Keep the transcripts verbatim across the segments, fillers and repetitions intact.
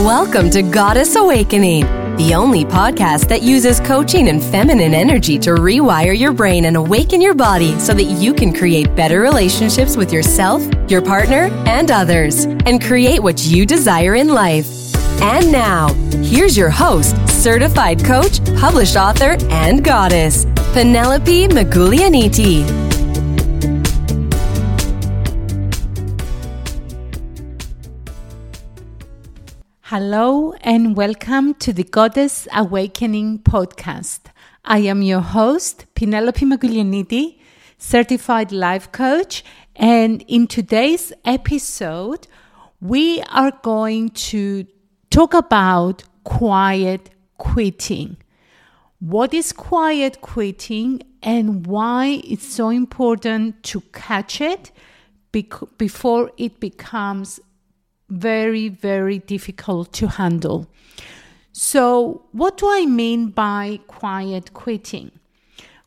Welcome to Goddess Awakening, the only podcast that uses coaching and feminine energy to rewire your brain and awaken your body so that you can create better relationships with yourself, your partner, and others, and create what you desire in life. And now, here's your host, certified coach, published author, and goddess, Penelope Magoulianiti. Hello and welcome to the Goddess Awakening podcast. I am your host, Penelope Magoulianiti, certified life coach, and in today's episode, we are going to talk about quiet quitting. What is quiet quitting and why it's so important to catch it bec- before it becomes very, very difficult to handle. So what do I mean by quiet quitting?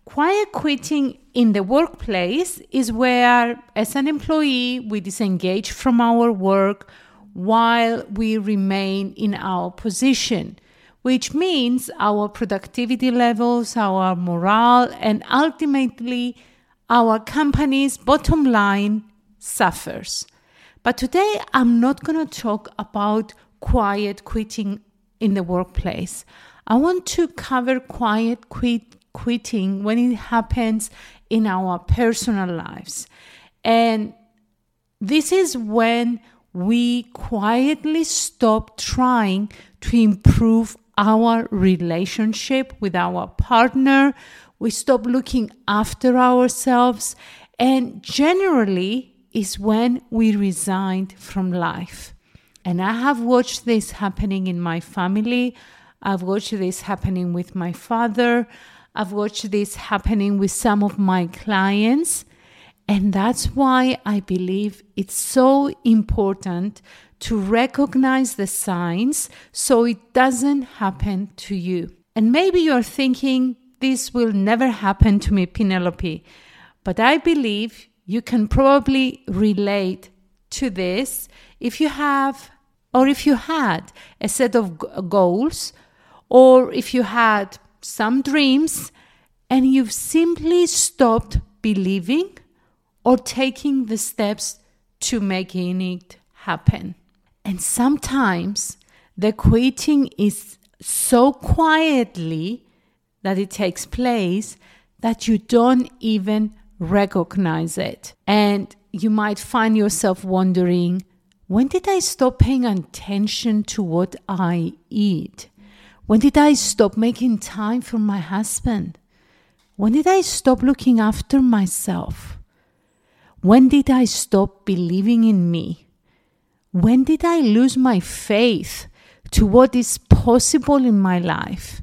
Quiet quitting in the workplace is where, as an employee, we disengage from our work while we remain in our position, which means our productivity levels, our morale, and ultimately our company's bottom line suffers. But today, I'm not going to talk about quiet quitting in the workplace. I want to cover quiet quit quitting when it happens in our personal lives. And this is when we quietly stop trying to improve our relationship with our partner. We stop looking after ourselves, and generally is when we resigned from life. And I have watched this happening in my family. I've watched this happening with my father. I've watched this happening with some of my clients. And that's why I believe it's so important to recognize the signs so it doesn't happen to you. And maybe you're thinking, this will never happen to me, Penelope. But I believe you can probably relate to this if you have, or if you had a set of g- goals, or if you had some dreams and you've simply stopped believing or taking the steps to making it happen. And sometimes the quitting is so quietly that it takes place that you don't even recognize it. And you might find yourself wondering, when did I stop paying attention to what I eat? When did I stop making time for my husband? When did I stop looking after myself? When did I stop believing in me? When did I lose my faith to what is possible in my life?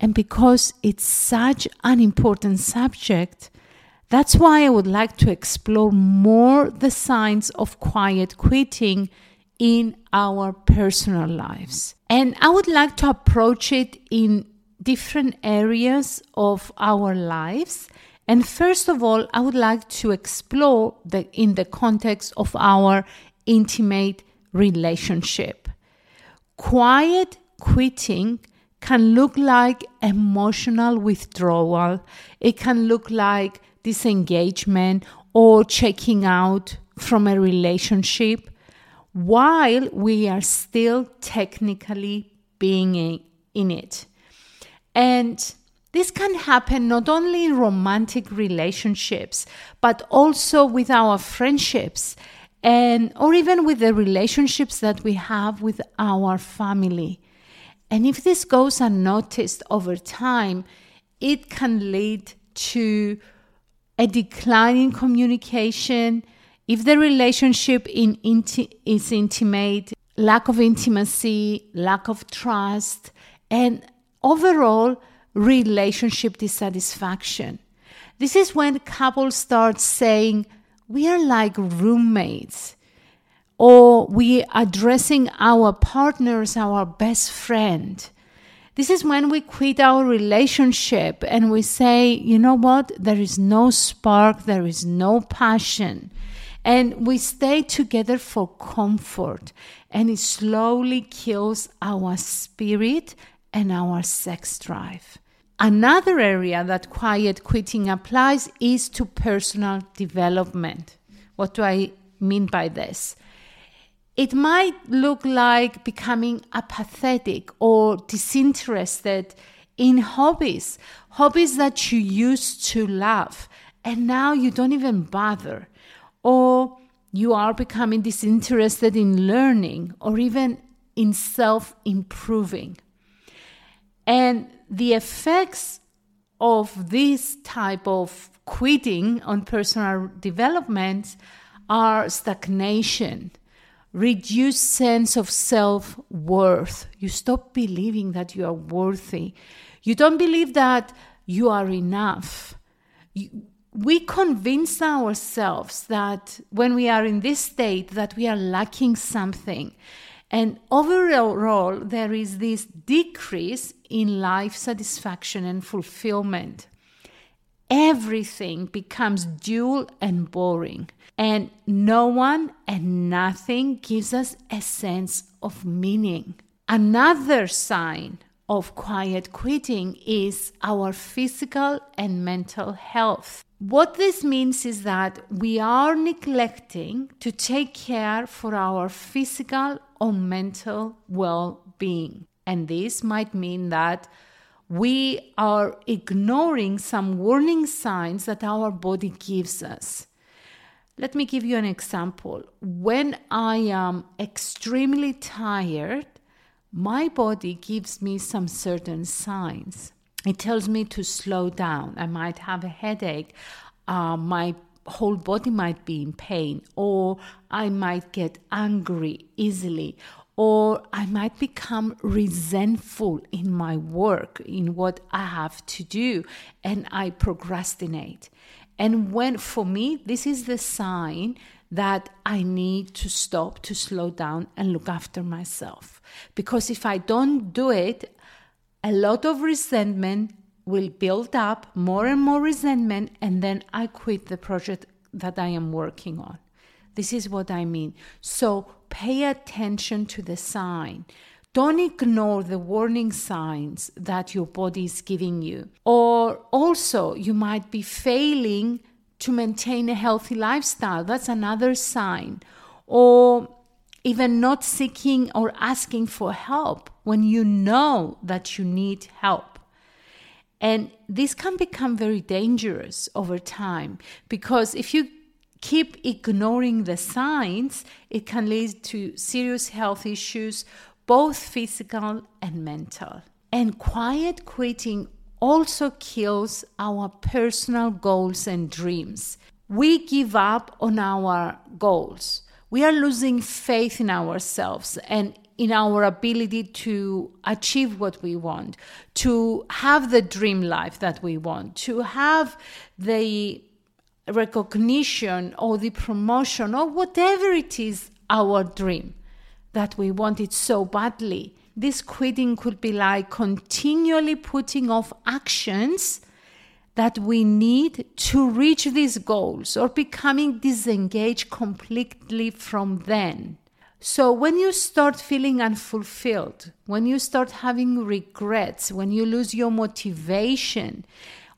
And because it's such an important subject, that's why I would like to explore more the signs of quiet quitting in our personal lives. And I would like to approach it in different areas of our lives. And first of all, I would like to explore the, in the context of our intimate relationship. Quiet quitting can look like emotional withdrawal. It can look like disengagement or checking out from a relationship while we are still technically being in it. And this can happen not only in romantic relationships, but also with our friendships and or even with the relationships that we have with our family. And if this goes unnoticed over time, it can lead to a decline in communication. If the relationship in inti- is intimate, lack of intimacy, lack of trust, and overall relationship dissatisfaction. This is when couples start saying, we are like roommates, or we are addressing our partners, our best friend. This is when we quit our relationship and we say, you know what, there is no spark, there is no passion. And we stay together for comfort, and it slowly kills our spirit and our sex drive. Another area that quiet quitting applies is to personal development. What do I mean by this? It might look like becoming apathetic or disinterested in hobbies, hobbies that you used to love, and now you don't even bother. Or you are becoming disinterested in learning or even in self-improving. And the effects of this type of quitting on personal development are stagnation, reduced sense of self-worth. You stop believing that you are worthy. You don't believe that you are enough. You, we convince ourselves that when we are in this state that we are lacking something. And overall, there is this decrease in life satisfaction and fulfillment. Everything becomes dull and boring. And no one and nothing gives us a sense of meaning. Another sign of quiet quitting is our physical and mental health. What this means is that we are neglecting to take care for our physical or mental well-being. And this might mean that we are ignoring some warning signs that our body gives us. Let me give you an example. When I am extremely tired, my body gives me some certain signs. It tells me to slow down. I might have a headache. Uh, my whole body might be in pain, or I might get angry easily, or I might become resentful in my work, in what I have to do, and I procrastinate. And when, for me, this is the sign that I need to stop, to slow down and look after myself. Because if I don't do it, a lot of resentment will build up, more and more resentment, and then I quit the project that I am working on. This is what I mean. So pay attention to the sign. Don't ignore the warning signs that your body is giving you. Or also, you might be failing to maintain a healthy lifestyle. That's another sign. Or even not seeking or asking for help when you know that you need help. And this can become very dangerous over time, because if you keep ignoring the signs, it can lead to serious health issues, both physical and mental. And quiet quitting also kills our personal goals and dreams. We give up on our goals. We are losing faith in ourselves and in our ability to achieve what we want, to have the dream life that we want, to have the recognition or the promotion or whatever it is, our dream that we want it so badly. This quitting could be like continually putting off actions that we need to reach these goals, or becoming disengaged completely from them. So when you start feeling unfulfilled, when you start having regrets, when you lose your motivation,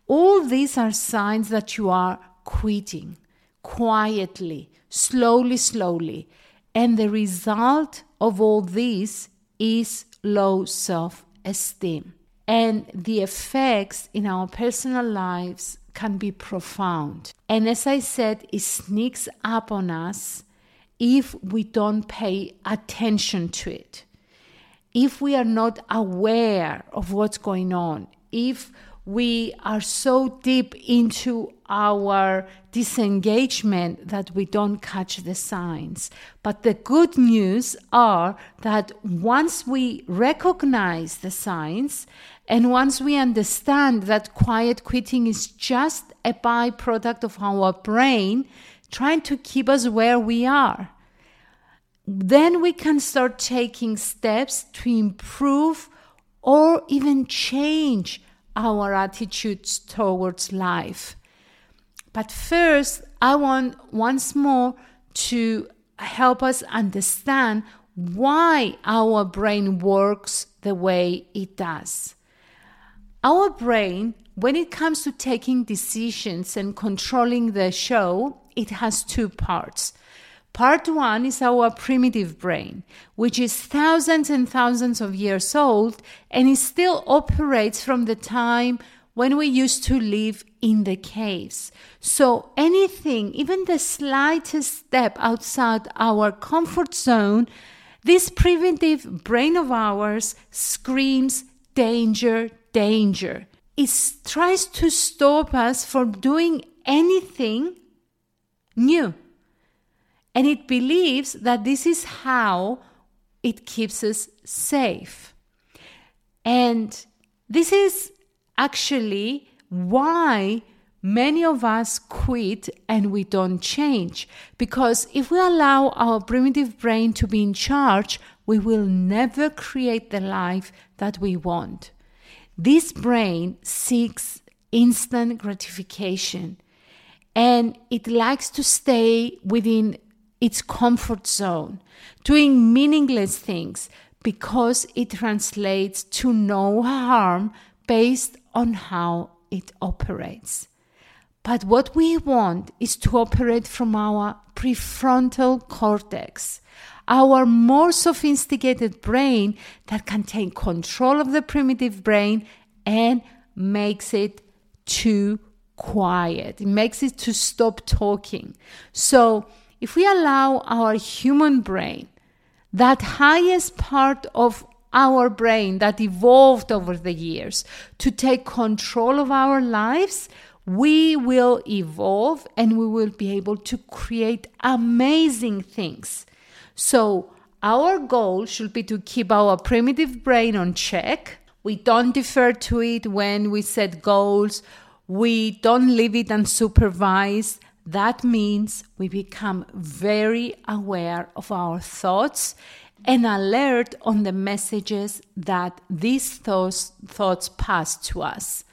all these are signs that you are quitting quietly, slowly, slowly. And the result of all this is low self-esteem. And the effects in our personal lives can be profound. And as I said, it sneaks up on us if we don't pay attention to it. If we are not aware of what's going on. If we are so deep into our disengagement that we don't catch the signs. But the good news are that once we recognize the signs, and once we understand that quiet quitting is just a byproduct of our brain trying to keep us where we are, then we can start taking steps to improve or even change our attitudes towards life. But first, I want once more to help us understand why our brain works the way it does. Our brain, when it comes to taking decisions and controlling the show, it has two parts. Part one is our primitive brain, which is thousands and thousands of years old, and it still operates from the time when we used to live in the caves. So anything, even the slightest step outside our comfort zone, this primitive brain of ours screams danger, danger. It tries to stop us from doing anything new. And it believes that this is how it keeps us safe. And this is actually why many of us quit and we don't change. Because if we allow our primitive brain to be in charge, we will never create the life that we want. This brain seeks instant gratification, and it likes to stay within its comfort zone, doing meaningless things, because it translates to no harm based on how it operates. But what we want is to operate from our prefrontal cortex, our more sophisticated brain that can take control of the primitive brain and makes it too quiet. It makes it to stop talking. So if we allow our human brain, that highest part of our brain that evolved over the years, to take control of our lives, we will evolve and we will be able to create amazing things. So our goal should be to keep our primitive brain on check. We don't defer to it when we set goals. We don't leave it unsupervised. That means we become very aware of our thoughts and alert on the messages that these thoughts, thoughts pass to us.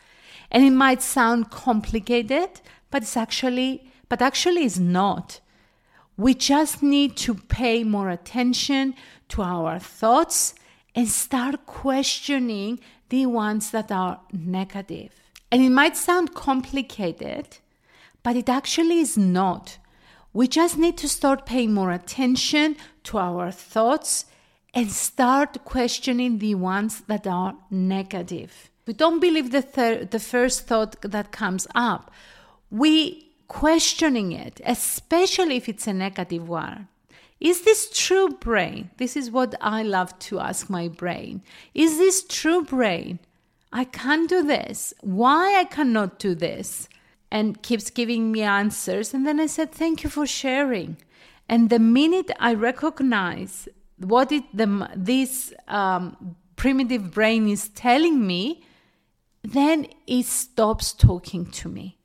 And it might sound complicated, but it's actually, but actually it's not. We just need to pay more attention to our thoughts and start questioning the ones that are negative. And it might sound complicated, but it actually is not. We just need to start paying more attention to our thoughts and start questioning the ones that are negative. We don't believe the, thir- the first thought that comes up. We questioning it, especially if it's a negative one. Is this true, brain? This is what I love to ask my brain. Is this true, brain? I can't do this. Why I cannot do this? And keeps giving me answers. And then I said, thank you for sharing. And the minute I recognize what it, the, this um, primitive brain is telling me, then it stops talking to me.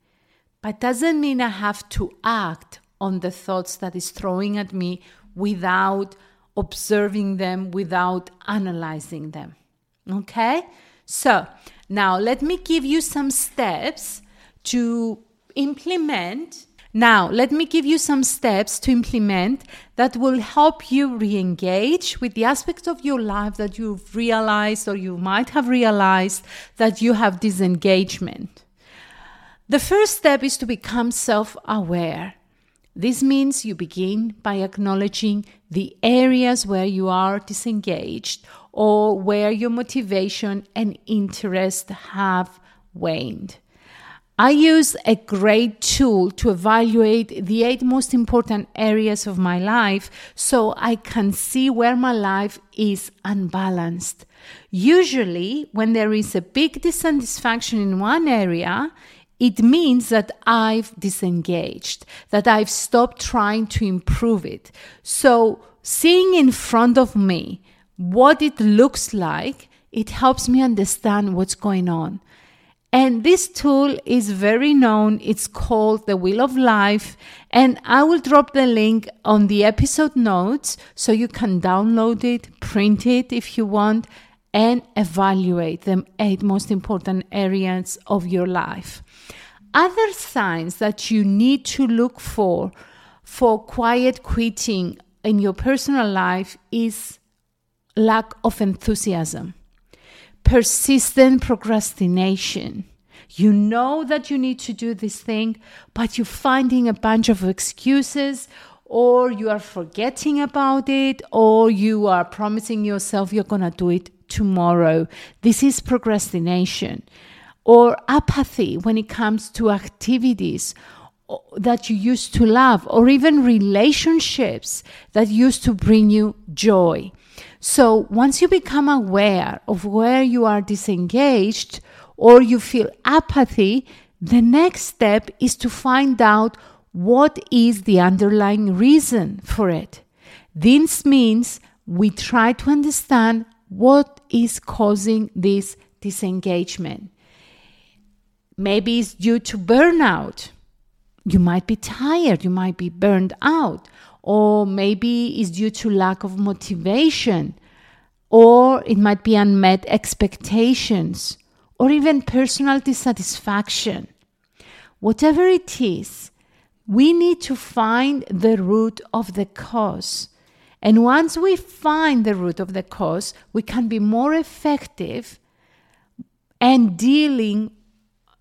But doesn't mean I have to act on the thoughts that is throwing at me without observing them, without analyzing them. Okay? So now let me give you some steps to implement. Now, let me give you some steps to implement that will help you re-engage with the aspects of your life that you've realized, or you might have realized, that you have disengagement. The first step is to become self-aware. This means you begin by acknowledging the areas where you are disengaged or where your motivation and interest have waned. I use a great tool to evaluate the eight most important areas of my life so I can see where my life is unbalanced. Usually, when there is a big dissatisfaction in one area, it means that I've disengaged, that I've stopped trying to improve it. So, seeing in front of me what it looks like, it helps me understand what's going on. And this tool is very known. It's called the Wheel of Life. And I will drop the link on the episode notes so you can download it, print it if you want, and evaluate the eight most important areas of your life. Other signs that you need to look for for quiet quitting in your personal life is lack of enthusiasm, persistent procrastination. You know that you need to do this thing, but you're finding a bunch of excuses, or you are forgetting about it, or you are promising yourself you're going to do it tomorrow. This is procrastination. Or apathy when it comes to activities that you used to love, or even relationships that used to bring you joy. So once you become aware of where you are disengaged or you feel apathy, the next step is to find out what is the underlying reason for it. This means we try to understand what is causing this disengagement. Maybe it's due to burnout. You might be tired, you might be burned out, or maybe it's due to lack of motivation, or it might be unmet expectations, or even personal dissatisfaction. Whatever it is, we need to find the root of the cause. And once we find the root of the cause, we can be more effective and dealing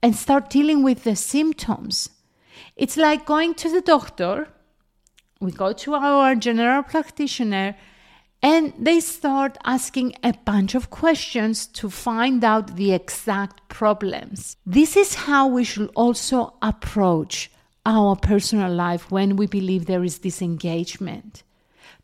and start dealing with the symptoms. It's like going to the doctor. We go to our general practitioner and they start asking a bunch of questions to find out the exact problems. This is how we should also approach our personal life when we believe there is disengagement.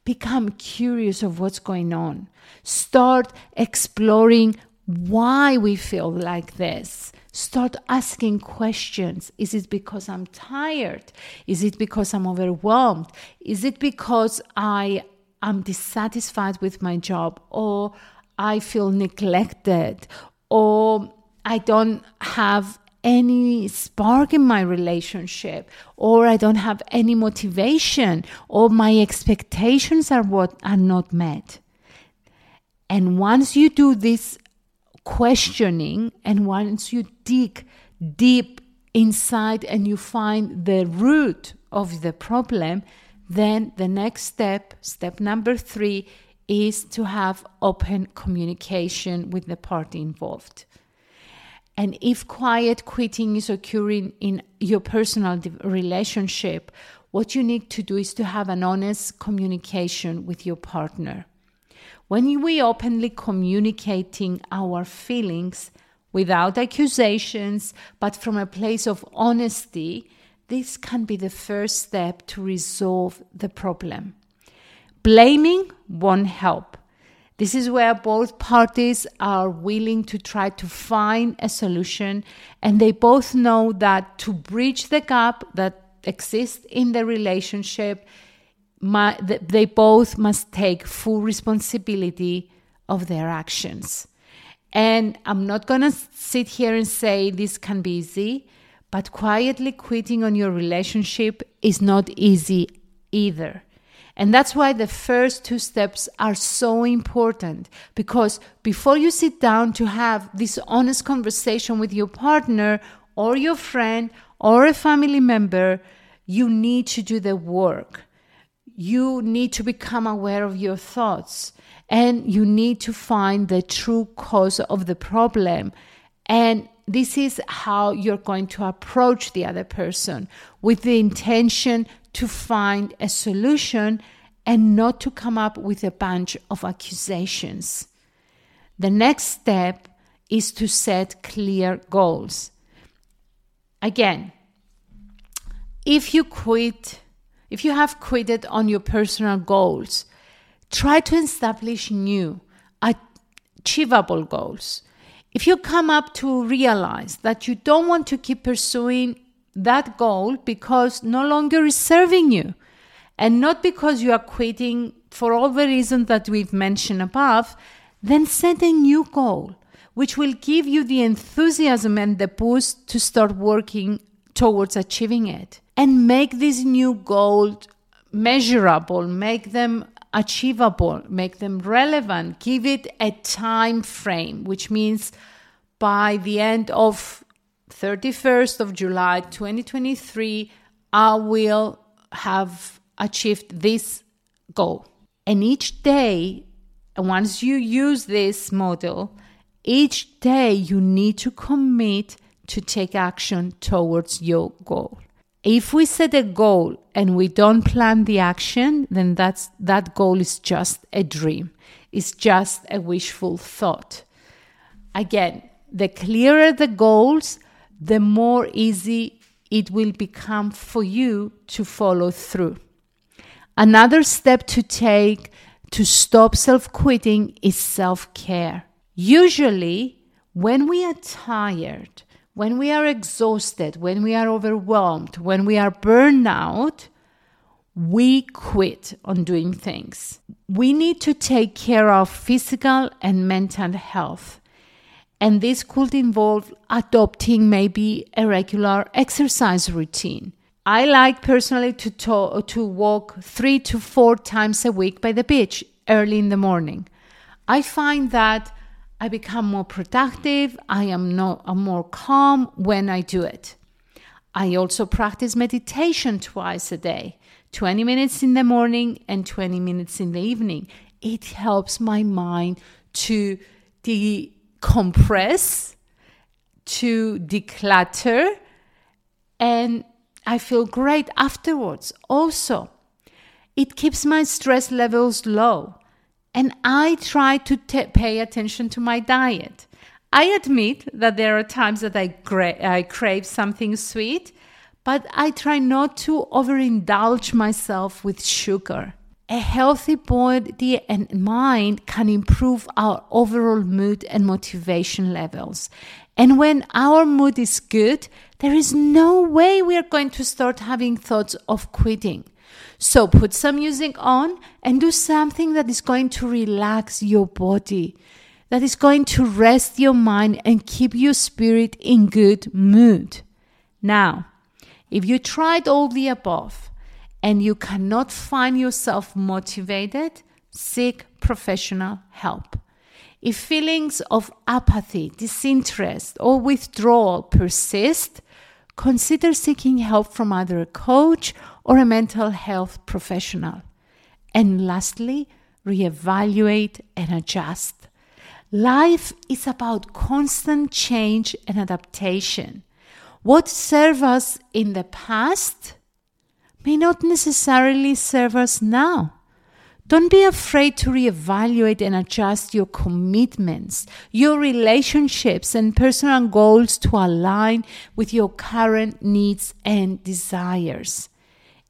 Become curious of what's going on. Start exploring why we feel like this. Start asking questions. Is it because I'm tired? Is it because I'm overwhelmed? Is it because I am dissatisfied with my job, or I feel neglected, or I don't have any spark in my relationship, or I don't have any motivation, or my expectations are what are not met? And once you do this questioning, and once you dig deep inside and you find the root of the problem, then the next step, step number three, is to have open communication with the party involved. And if quiet quitting is occurring in your personal relationship, what you need to do is to have an honest communication with your partner. When we openly communicating our feelings without accusations, but from a place of honesty, this can be the first step to resolve the problem. Blaming won't help. This is where both parties are willing to try to find a solution, and they both know that to bridge the gap that exists in the relationship, My, they both must take full responsibility of their actions. And I'm not going to sit here and say this can be easy, but quietly quitting on your relationship is not easy either. And that's why the first two steps are so important, because before you sit down to have this honest conversation with your partner or your friend or a family member, you need to do the work. You need to become aware of your thoughts, and you need to find the true cause of the problem. And this is how you're going to approach the other person, with the intention to find a solution and not to come up with a bunch of accusations. The next step is to set clear goals. Again, if you quit If you have quitted on your personal goals, try to establish new, achievable goals. If you come up to realize that you don't want to keep pursuing that goal because no longer is serving you, and not because you are quitting for all the reasons that we've mentioned above, then set a new goal, which will give you the enthusiasm and the boost to start working towards achieving it. And make this new goal measurable, make them achievable, make them relevant. Give it a time frame, which means by the end of thirty-first of July twenty twenty-three, I will have achieved this goal. And each day, once you use this model, each day you need to commit to take action towards your goal. If we set a goal and we don't plan the action, then that's, that goal is just a dream. It's just a wishful thought. Again, the clearer the goals, the more easy it will become for you to follow through. Another step to take to stop self-quitting is self-care. Usually, when we are tired, when we are exhausted, when we are overwhelmed, when we are burned out, we quit on doing things. We need to take care of physical and mental health. And this could involve adopting maybe a regular exercise routine. I like personally to, talk, to walk three to four times a week by the beach early in the morning. I find that I become more productive, I am no, I'm more calm when I do it. I also practice meditation twice a day, twenty minutes in the morning and twenty minutes in the evening. It helps my mind to decompress, to declutter, and I feel great afterwards. Also, it keeps my stress levels low. And I try to t- pay attention to my diet. I admit that there are times that I, gra- I crave something sweet, but I try not to overindulge myself with sugar. A healthy body and mind can improve our overall mood and motivation levels. And when our mood is good, there is no way we are going to start having thoughts of quitting. So put some music on and do something that is going to relax your body, that is going to rest your mind and keep your spirit in good mood. Now, if you tried all the above and you cannot find yourself motivated, seek professional help. If feelings of apathy, disinterest, or withdrawal persist, consider seeking help from either a coach or a mental health professional. And lastly, reevaluate and adjust. Life is about constant change and adaptation. What served us in the past may not necessarily serve us now. Don't be afraid to reevaluate and adjust your commitments, your relationships, and personal goals to align with your current needs and desires.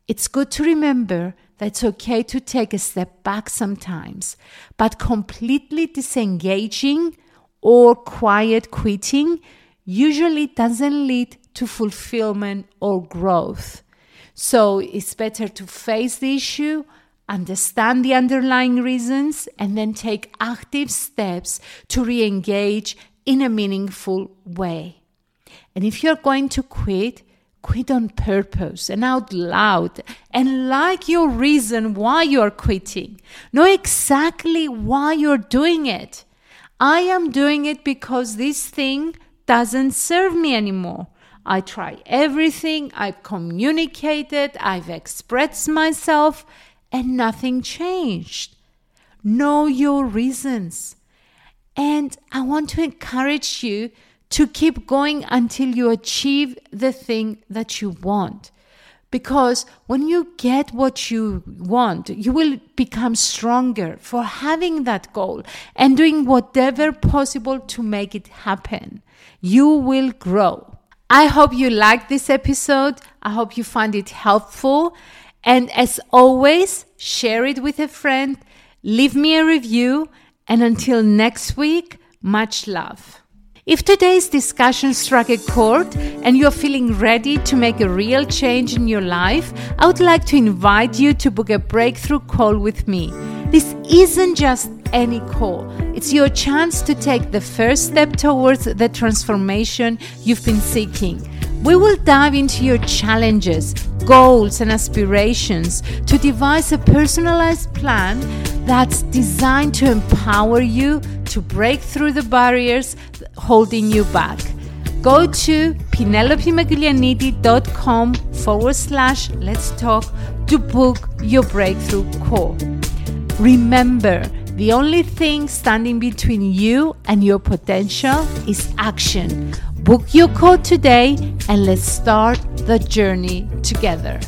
It's good to remember that it's okay to take a step back sometimes, but completely disengaging or quiet quitting usually doesn't lead to fulfillment or growth. So it's better to face the issue, understand the underlying reasons, and then take active steps to re-engage in a meaningful way. And if you're going to quit, quit on purpose and out loud, and like your reason why you're quitting. Know exactly why you're doing it. I am doing it because this thing doesn't serve me anymore. I try everything, I've communicated, I've expressed myself, and nothing changed. Know your reasons. And I want to encourage you to keep going until you achieve the thing that you want. Because when you get what you want, you will become stronger for having that goal and doing whatever possible to make it happen. You will grow. I hope you liked this episode. I hope you find it helpful. And as always, share it with a friend, leave me a review, and until next week, much love. If today's discussion struck a chord and you're feeling ready to make a real change in your life, I would like to invite you to book a breakthrough call with me. This isn't just any call. It's your chance to take the first step towards the transformation you've been seeking. We will dive into your challenges, goals, and aspirations to devise a personalized plan that's designed to empower you to break through the barriers holding you back. Go to penelope magoulianiti dot com forward slash let's talk to book your breakthrough call. Remember, the only thing standing between you and your potential is action. Book your call today and let's start the journey together.